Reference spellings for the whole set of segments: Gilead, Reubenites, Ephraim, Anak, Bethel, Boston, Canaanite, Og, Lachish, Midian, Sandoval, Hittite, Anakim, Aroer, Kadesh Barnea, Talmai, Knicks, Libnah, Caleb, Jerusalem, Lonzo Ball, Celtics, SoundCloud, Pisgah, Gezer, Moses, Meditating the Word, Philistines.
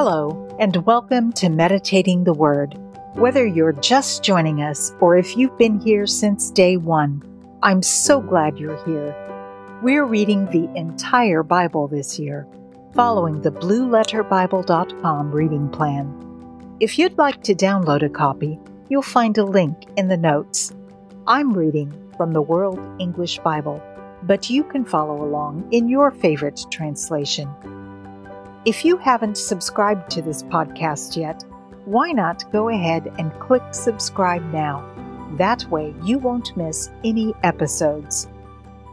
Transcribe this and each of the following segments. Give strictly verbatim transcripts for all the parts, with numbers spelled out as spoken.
Hello, and welcome to Meditating the Word. Whether you're just joining us or if you've been here since day one, I'm so glad you're here. We're reading the entire Bible this year, following the blue letter bible dot com reading plan. If you'd like to download a copy, you'll find a link in the notes. I'm reading from the World English Bible, but you can follow along in your favorite translation. If you haven't subscribed to this podcast yet, why not go ahead and click subscribe now? That way you won't miss any episodes.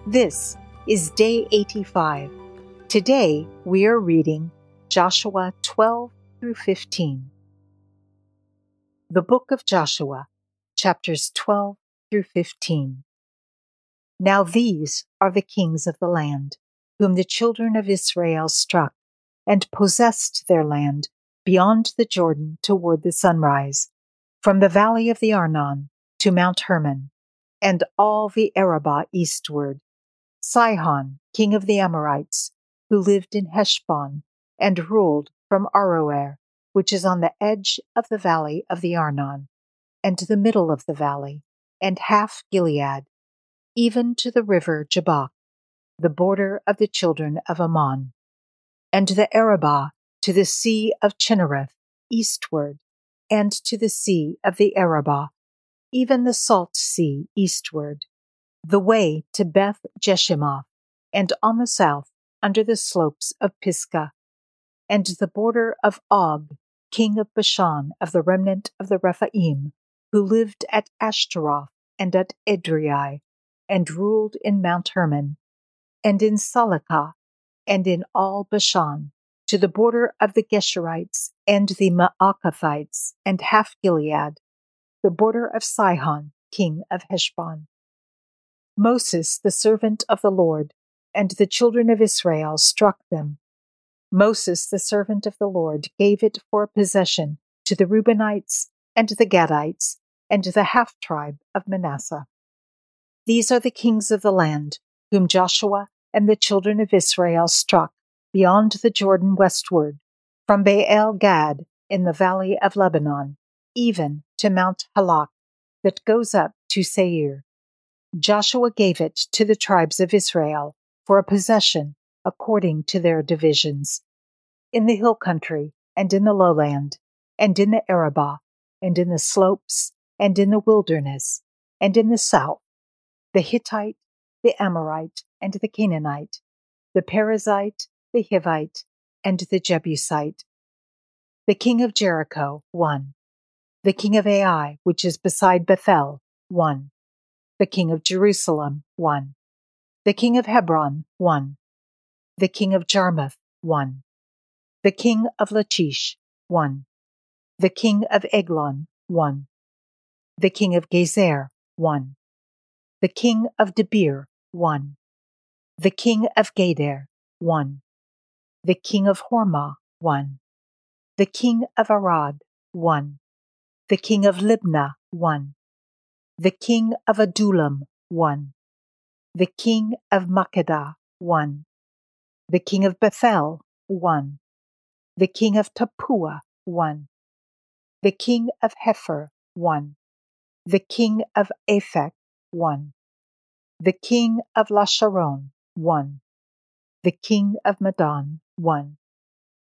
This is day eighty-five. Today we are reading Joshua twelve through fifteen. The Book of Joshua, chapters twelve through fifteen. Now these are the kings of the land, whom the children of Israel struck, and possessed their land beyond the Jordan toward the sunrise, from the valley of the Arnon to Mount Hermon, and all the Arabah eastward. Sihon, king of the Amorites, who lived in Heshbon, and ruled from Aroer, which is on the edge of the valley of the Arnon, and the middle of the valley, and half Gilead, even to the river Jabbok, the border of the children of Ammon, and the Arabah to the sea of Chinnereth eastward, and to the sea of the Arabah, even the salt sea eastward, the way to Beth Jeshimoth, and on the south under the slopes of Pisgah, and the border of Og, king of Bashan of the remnant of the Rephaim, who lived at Ashtaroth and at Edrei, and ruled in Mount Hermon, and in Salakah, and in all Bashan, to the border of the Geshurites and the Maacathites, and half Gilead, the border of Sihon, king of Heshbon. Moses, the servant of the Lord, and the children of Israel struck them. Moses, the servant of the Lord, gave it for a possession to the Reubenites and the Gadites and the half-tribe of Manasseh. These are the kings of the land, whom Joshua and the children of Israel struck beyond the Jordan westward, from Baal Gad in the valley of Lebanon, even to Mount Halak that goes up to Seir. Joshua gave it to the tribes of Israel for a possession according to their divisions, in the hill country and in the lowland, and in the Arabah, and in the slopes, and in the wilderness, and in the south, the Hittite, the Amorite, and the Canaanite, the Perizzite, the Hivite, and the Jebusite. The king of Jericho, one. The king of Ai, which is beside Bethel, one. The king of Jerusalem, one. The king of Hebron, one. The king of Jarmuth, one. The king of Lachish, one. The king of Eglon, one. The king of Gezer, one. The king of Debir, one. The king of Gader, one. The king of Hormah, one. The king of Arad, one. The king of Libnah, one. The king of Adullam, one. The king of Makkedah, one. The king of Bethel, one. The king of Tappuah, one. The king of Hefer, one. The king of Aphek, one. The king of Lasharon, one. The king of Madon, one.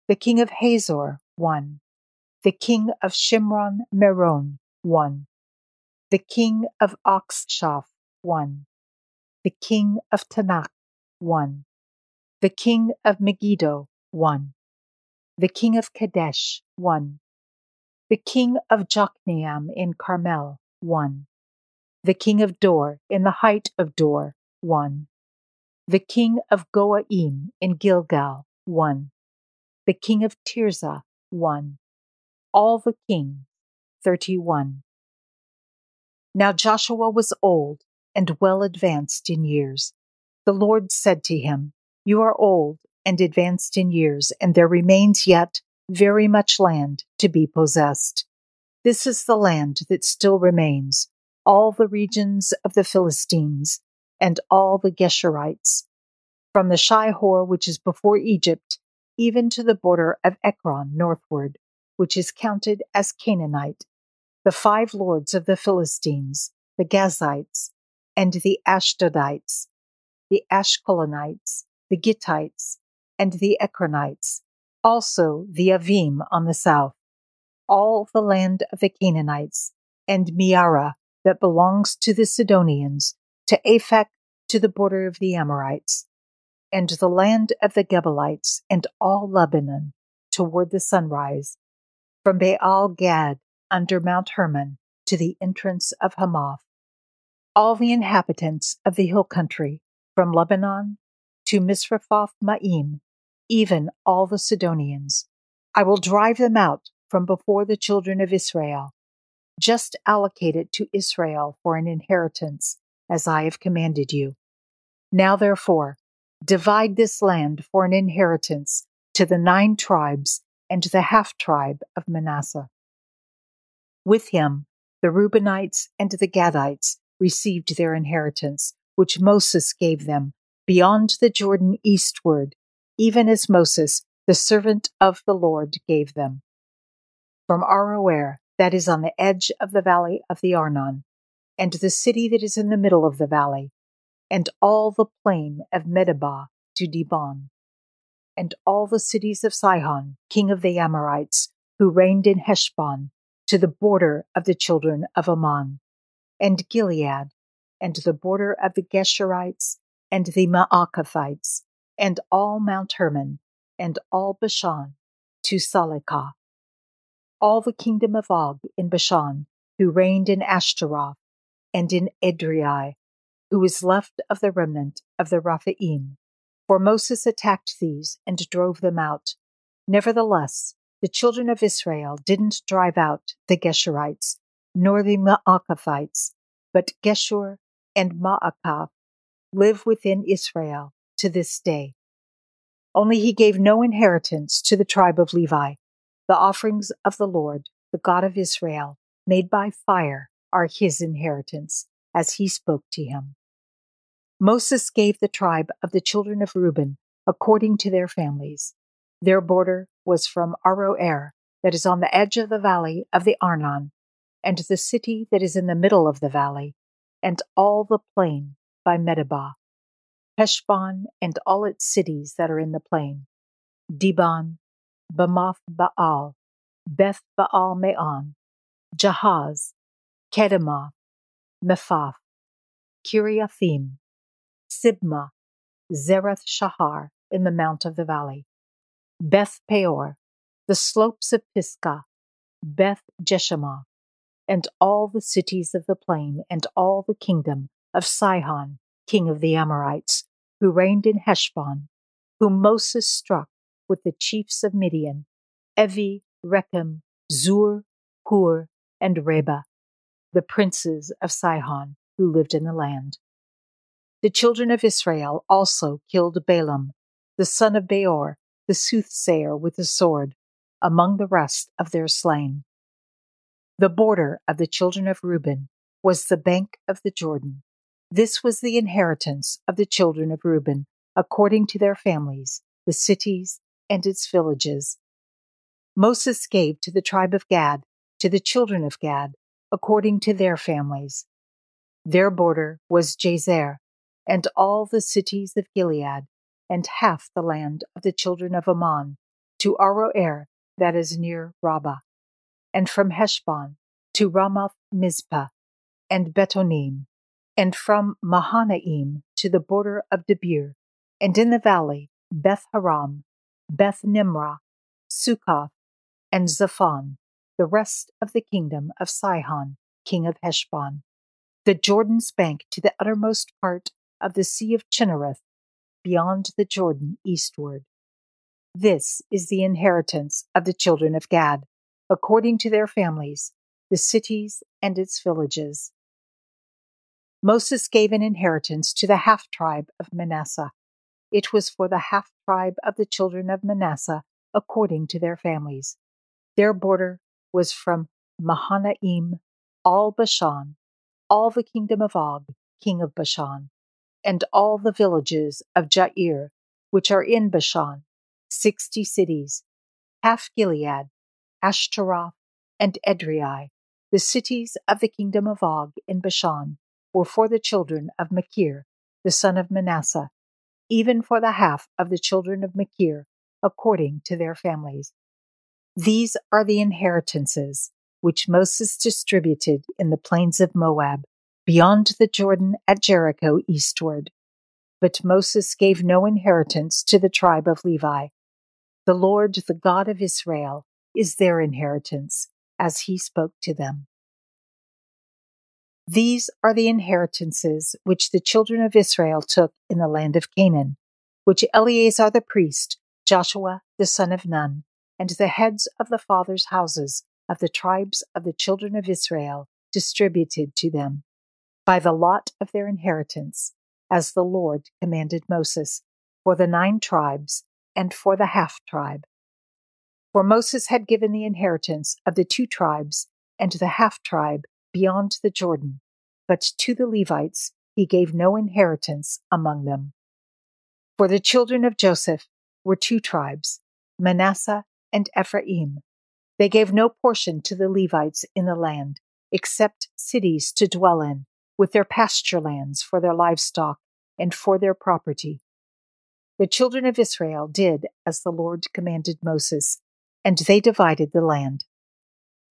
The king of Hazor, one. The king of Shimron Meron, one. The king of Oxshaph, one. The king of Tanakh, one. The king of Megiddo, one. The king of Kadesh, one. The king of Jokneam in Carmel, one. The king of Dor in the height of Dor, one. The king of Goaim in Gilgal, one. The king of Tirzah, one. All the kings, thirty-one. Now Joshua was old and well advanced in years. The Lord said to him, "You are old and advanced in years, and there remains yet very much land to be possessed. This is the land that still remains, all the regions of the Philistines, and all the Geshurites, from the Shihor which is before Egypt, even to the border of Ekron northward, which is counted as Canaanite, the five lords of the Philistines, the Gazites, and the Ashdodites, the Ashkelonites, the Gittites, and the Ekronites, also the Avim on the south, all the land of the Canaanites, and Meara that belongs to the Sidonians, to Aphek, to the border of the Amorites, and the land of the Gebalites, and all Lebanon, toward the sunrise, from Baal Gad under Mount Hermon to the entrance of Hamath, all the inhabitants of the hill country, from Lebanon to Misrephoth-Maim, even all the Sidonians. I will drive them out from before the children of Israel. Just allocate it to Israel for an inheritance, as I have commanded you. Now therefore, divide this land for an inheritance to the nine tribes and the half-tribe of Manasseh. With him, the Reubenites and the Gadites received their inheritance, which Moses gave them, beyond the Jordan eastward, even as Moses, the servant of the Lord, gave them. From Aroer, that is on the edge of the valley of the Arnon, and the city that is in the middle of the valley, and all the plain of Medeba to Dibon, and all the cities of Sihon, king of the Amorites, who reigned in Heshbon, to the border of the children of Ammon, and Gilead, and the border of the Geshurites, and the Maacathites, and all Mount Hermon, and all Bashan, to Salekah, all the kingdom of Og in Bashan, who reigned in Ashtaroth, and in Edrei, who is left of the remnant of the Raphaim. For Moses attacked these and drove them out. Nevertheless, the children of Israel didn't drive out the Geshurites, nor the Maacathites, but Geshur and Maacath live within Israel to this day. Only he gave no inheritance to the tribe of Levi. The offerings of the Lord, the God of Israel, made by fire, are his inheritance, as he spoke to him. Moses gave the tribe of the children of Reuben according to their families. Their border was from Aroer, that is on the edge of the valley of the Arnon, and the city that is in the middle of the valley, and all the plain by Medeba, Heshbon and all its cities that are in the plain, Dibon, Bamoth Baal, Beth Baal Meon, Jahaz, Kedemah, Mephath, Kiriathim, Sibmah, Zerath Shahar in the mount of the valley, Beth Peor, the slopes of Pisgah, Beth Jeshimah, and all the cities of the plain, and all the kingdom of Sihon, king of the Amorites, who reigned in Heshbon, whom Moses struck with the chiefs of Midian, Evi, Rechem, Zur, Hur, and Reba, the princes of Sihon who lived in the land. The children of Israel also killed Balaam, the son of Beor, the soothsayer, with the sword, among the rest of their slain. The border of the children of Reuben was the bank of the Jordan. This was the inheritance of the children of Reuben, according to their families, the cities, and its villages. Moses gave to the tribe of Gad, to the children of Gad, according to their families. Their border was Jazer, and all the cities of Gilead, and half the land of the children of Ammon, to Aroer, that is near Rabbah, and from Heshbon to Ramoth Mizpah, and Betonim, and from Mahanaim to the border of Debir, and in the valley Beth Haram, Beth Nimrah, Succoth, and Zaphon, the rest of the kingdom of Sihon, king of Heshbon, the Jordan's bank to the uttermost part of the sea of Chinnereth, beyond the Jordan eastward. This is the inheritance of the children of Gad, according to their families, the cities and its villages. Moses gave an inheritance to the half-tribe of Manasseh. It was for the half-tribe of the children of Manasseh, according to their families. Their border was from Mahanaim, all Bashan, all the kingdom of Og, king of Bashan, and all the villages of Jair, which are in Bashan, sixty cities, Half-Gilead, Ashtaroth, and Edrei, the cities of the kingdom of Og in Bashan, were for the children of Machir, the son of Manasseh, even for the half of the children of Machir, according to their families. These are the inheritances which Moses distributed in the plains of Moab, beyond the Jordan at Jericho eastward. But Moses gave no inheritance to the tribe of Levi. The Lord, the God of Israel, is their inheritance, as he spoke to them. These are the inheritances which the children of Israel took in the land of Canaan, which Eleazar the priest, Joshua the son of Nun, and the heads of the fathers' houses of the tribes of the children of Israel distributed to them, by the lot of their inheritance, as the Lord commanded Moses, for the nine tribes and for the half-tribe. For Moses had given the inheritance of the two tribes and the half-tribe beyond the Jordan, but to the Levites he gave no inheritance among them. For the children of Joseph were two tribes, Manasseh and Ephraim. They gave no portion to the Levites in the land, except cities to dwell in, with their pasture lands for their livestock and for their property. The children of Israel did as the Lord commanded Moses, and they divided the land.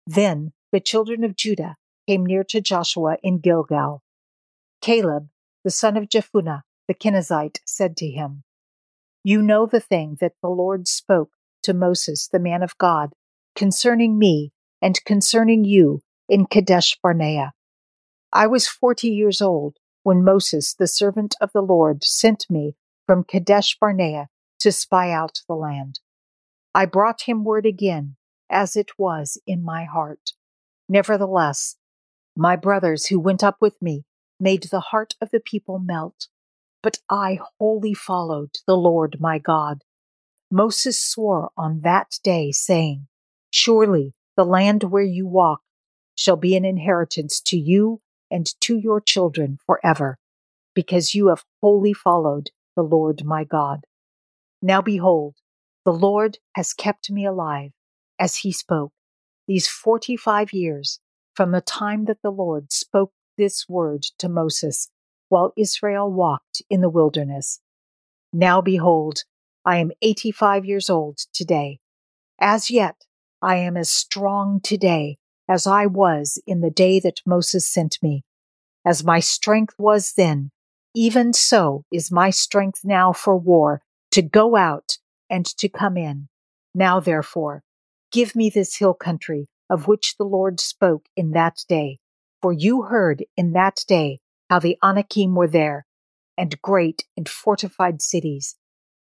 Then the children of Judah came near to Joshua in Gilgal. Caleb, the son of Jephunneh, the Kenizzite, said to him, "You know the thing that the Lord spoke to Moses, the man of God, concerning me and concerning you in Kadesh Barnea. I was forty years old when Moses, the servant of the Lord, sent me from Kadesh Barnea to spy out the land. I brought him word again, as it was in my heart. Nevertheless, my brothers who went up with me made the heart of the people melt, but I wholly followed the Lord my God. Moses swore on that day, saying, 'Surely the land where you walk shall be an inheritance to you and to your children forever, because you have wholly followed the Lord my God.' Now behold, the Lord has kept me alive, as he spoke, these forty-five years from the time that the Lord spoke this word to Moses, while Israel walked in the wilderness. Now behold, I am eighty-five years old today. As yet, I am as strong today as I was in the day that Moses sent me. As my strength was then, even so is my strength now for war, to go out and to come in. Now therefore, give me this hill country of which the Lord spoke in that day. For you heard in that day how the Anakim were there, and great and fortified cities.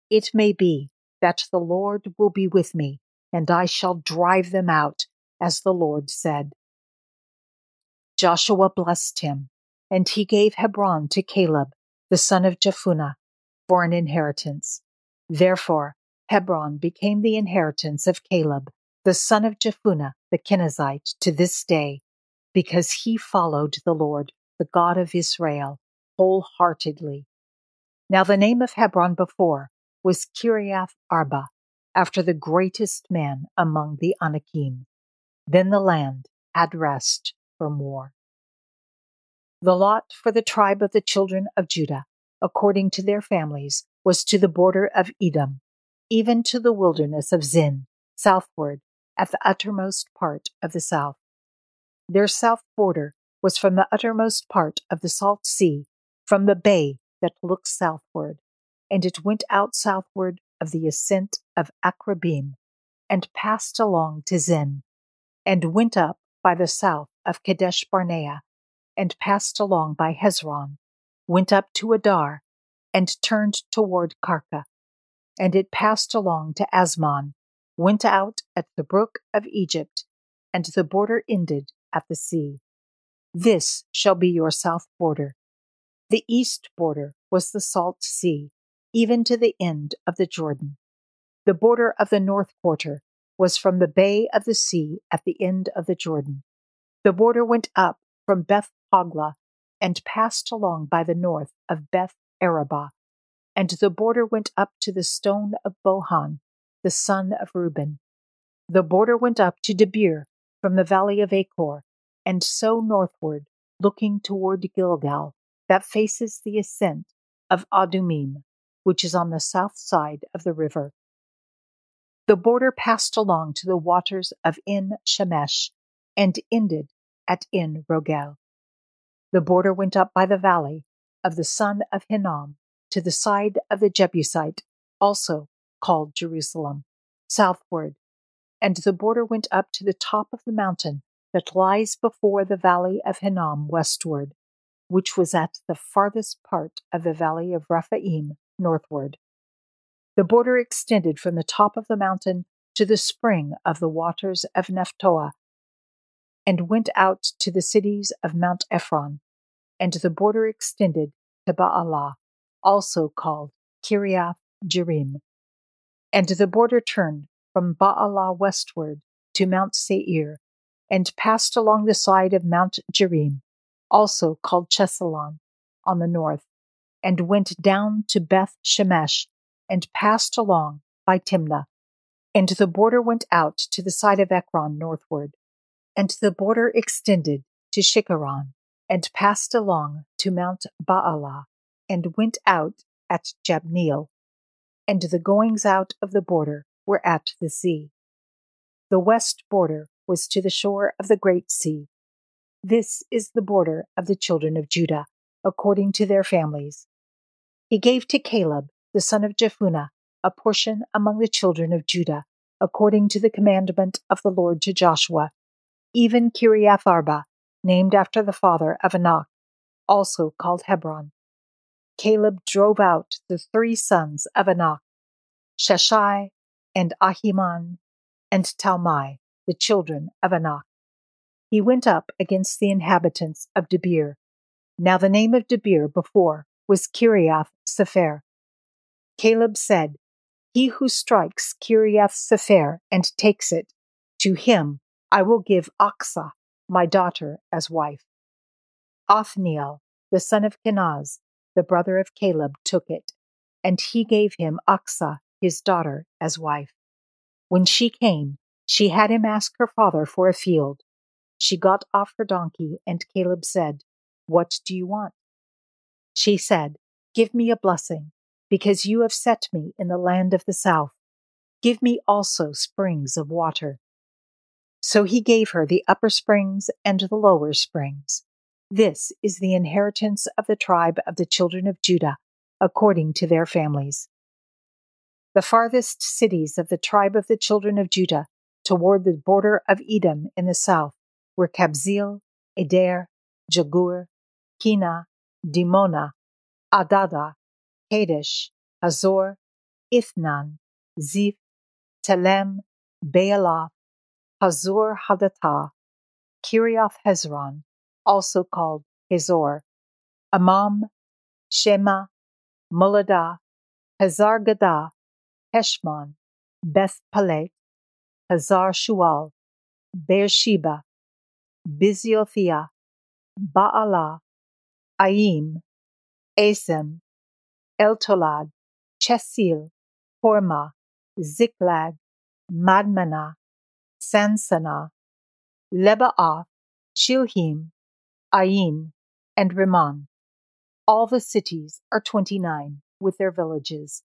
It may be that the Lord will be with me, and I shall drive them out, as the Lord said." Joshua blessed him, and he gave Hebron to Caleb, the son of Jephunneh, for an inheritance. Therefore, Hebron became the inheritance of Caleb, the son of Jephunneh the Kenizzite, to this day, because he followed the Lord, the God of Israel, wholeheartedly. Now the name of Hebron before was Kiriath Arba, after the greatest man among the Anakim. Then the land had rest from war. The lot for the tribe of the children of Judah, according to their families, was to the border of Edom, even to the wilderness of Zin, southward, at the uttermost part of the south. Their south border was from the uttermost part of the salt sea, from the bay that looks southward, and it went out southward of the ascent of Akrabim, and passed along to Zin, and went up by the south of Kadesh Barnea, and passed along by Hezron, went up to Adar, and turned toward Karka. And it passed along to Asmon, went out at the brook of Egypt, and the border ended at the sea. This shall be your south border. The east border was the salt sea, even to the end of the Jordan. The border of the north quarter was from the bay of the sea at the end of the Jordan. The border went up from Beth Hogla, and passed along by the north of Beth Arabah, and the border went up to the stone of Bohan, the son of Reuben. The border went up to Debir from the valley of Achor, and so northward, looking toward Gilgal, that faces the ascent of Adumim, which is on the south side of the river. The border passed along to the waters of En Shemesh, and ended at En Rogel. The border went up by the valley of the son of Hinnom to the side of the Jebusite, also called Jerusalem, southward, and the border went up to the top of the mountain that lies before the valley of Hinnom westward, which was at the farthest part of the valley of Rephaim northward. The border extended from the top of the mountain to the spring of the waters of Nephtoah, and went out to the cities of Mount Ephron, and the border extended to Baalah, also called Kiriath Jearim. And the border turned from Baalah westward to Mount Seir, and passed along the side of Mount Jearim, also called Chesalon, on the north, and went down to Beth Shemesh, and passed along by Timnah. And the border went out to the side of Ekron northward, and the border extended to Shikaron, and passed along to Mount Baalah, and went out at Jabneel. And the goings out of the border were at the sea. The west border was to the shore of the great sea. This is the border of the children of Judah, according to their families. He gave to Caleb, the son of Jephunneh, a portion among the children of Judah, according to the commandment of the Lord to Joshua, even Kiriath Arba, named after the father of Anak, also called Hebron. Caleb drove out the three sons of Anak, Sheshai and Ahiman and Talmai, the children of Anak. He went up against the inhabitants of Debir. Now the name of Debir before was Kiriath Sefer. Caleb said, "He who strikes Kiriath Sefer and takes it, to him I will give Aksa, my daughter, as wife." Othniel, the son of Kenaz, the brother of Caleb, took it, and he gave him Aksa, his daughter, as wife. When she came, she had him ask her father for a field. She got off her donkey, and Caleb said, "What do you want?" She said, "Give me a blessing, because you have set me in the land of the south. Give me also springs of water." So he gave her the upper springs and the lower springs. This is the inheritance of the tribe of the children of Judah, according to their families. The farthest cities of the tribe of the children of Judah, toward the border of Edom in the south, were Kabzeel, Eder, Jagur, Kina, Dimona, Adada, Kadesh, Hazor, Ithnan, Ziph, Telem, Baalath, Hazor Hadatah, Kiriath Hezron, also called Hazor, Amam, Shema, Moladah, Hazar Gadah, Heshmon, Beth Palet, Hazar Shual, Beersheba, Biziothia, Baalah, Aim, Esem, Eltolad, Chesil, Horma, Ziklag, Madmanah, Sansana, Lebaoth, Shilhim, Ain, and Rimmon. All the cities are twenty-nine, with their villages.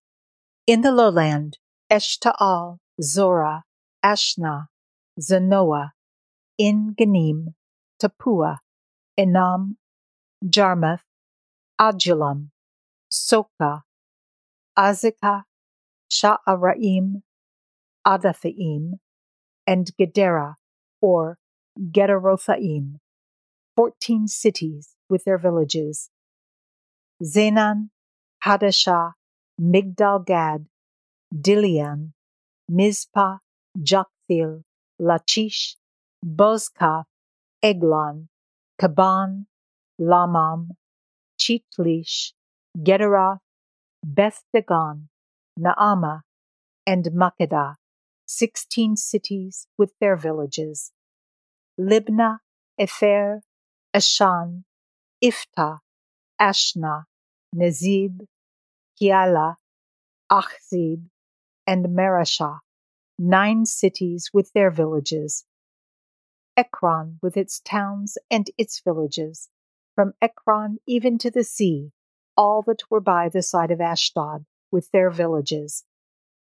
In the lowland, Eshtaal, Zorah, Ashna, Zanoah, En-Ganim, Tapua, Enam, Jarmuth, Adullam, Soka, Azekah, Sha'araim, Adathaim, and Gedera, or Gederothaim, fourteen cities with their villages. Zenan, Hadashah, Migdal-Gad, Dilian, Mizpah, Jokthil, Lachish, Bozkath, Eglon, Kaban, Lamam, Chitlish, Gedera, Beth Dagon, Naamah, and Makedah, sixteen cities with their villages. Libnah, Efer, Ashan, Ifta, Ashna, Nezib, Kiala, Achzib, and Marashah, nine cities with their villages, Ekron with its towns and its villages, from Ekron even to the sea, all that were by the side of Ashdod with their villages,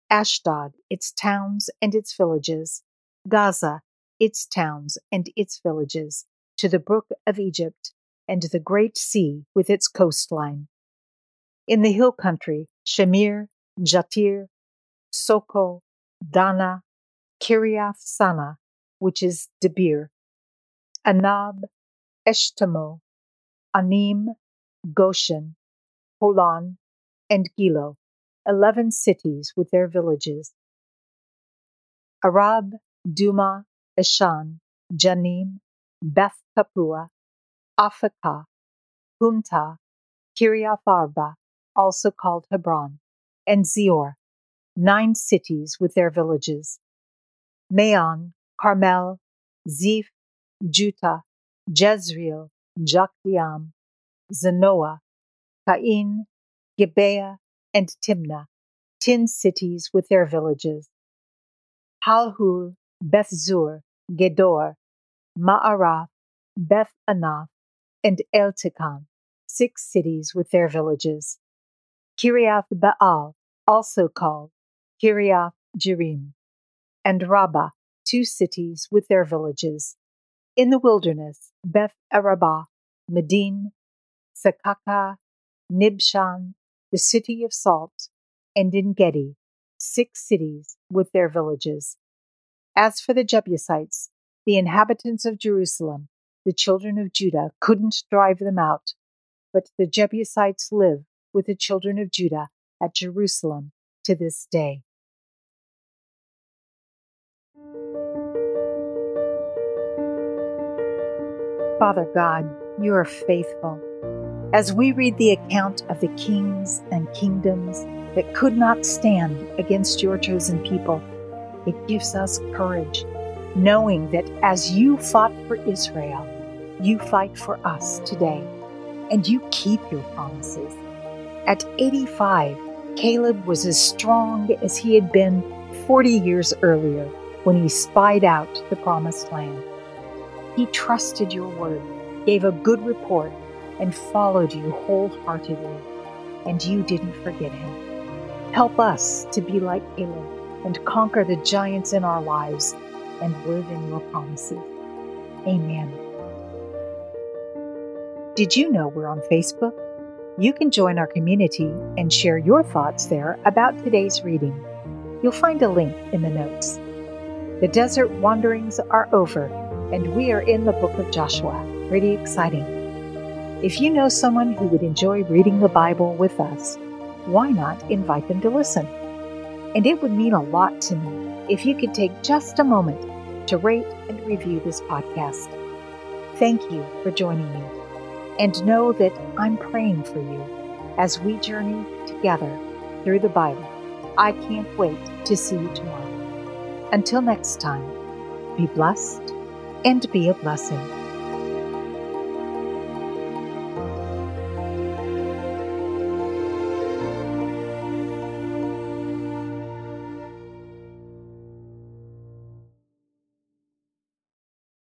Ashdod, its towns and its villages, Gaza, its towns and its villages, to the brook of Egypt, and the great sea with its coastline. In the hill country, Shamir, Jatir, Soko, Dana, Kiriath Sana, which is Debir, Anab, Eshtemo, Anim, Goshen, Holon, and Gilo, eleven cities with their villages. Arab, Duma, Eshan, Janim, Beth Tapua, Afekah, Humta, Kiriath Arba, also called Hebron, and Zior, nine cities with their villages. Maon, Carmel, Ziph, Juta, Jezreel, Jokdeam, Zanoah, Cain, Gibeah, and Timnah, ten cities with their villages. Halhul, Beth Zur, Gedor, Ma'arath, Beth Anath, and Eltekam, six cities with their villages. Kiriath Baal, also called Kiriath Jearim, and Rabbah, two cities with their villages. In the wilderness, Beth Arabah, Medin, Sekaka, Nibshan, the city of salt, and in Gedi, six cities with their villages. As for the Jebusites, the inhabitants of Jerusalem, the children of Judah, couldn't drive them out, but the Jebusites live with the children of Judah at Jerusalem to this day. Father God, you are faithful. As we read the account of the kings and kingdoms that could not stand against your chosen people, it gives us courage, knowing that as you fought for Israel, you fight for us today, and you keep your promises. At eighty-five, Caleb was as strong as he had been forty years earlier when he spied out the promised land. He trusted your word, gave a good report, and followed you wholeheartedly, and you didn't forget him. Help us to be like Caleb and conquer the giants in our lives and live in your promises. Amen. Did you know we're on Facebook? You can join our community and share your thoughts there about today's reading. You'll find a link in the notes. The desert wanderings are over, and we are in the book of Joshua. Pretty exciting. If you know someone who would enjoy reading the Bible with us, why not invite them to listen? And it would mean a lot to me if you could take just a moment to rate and review this podcast. Thank you for joining me, and know that I'm praying for you as we journey together through the Bible. I can't wait to see you tomorrow. Until next time, be blessed and be a blessing.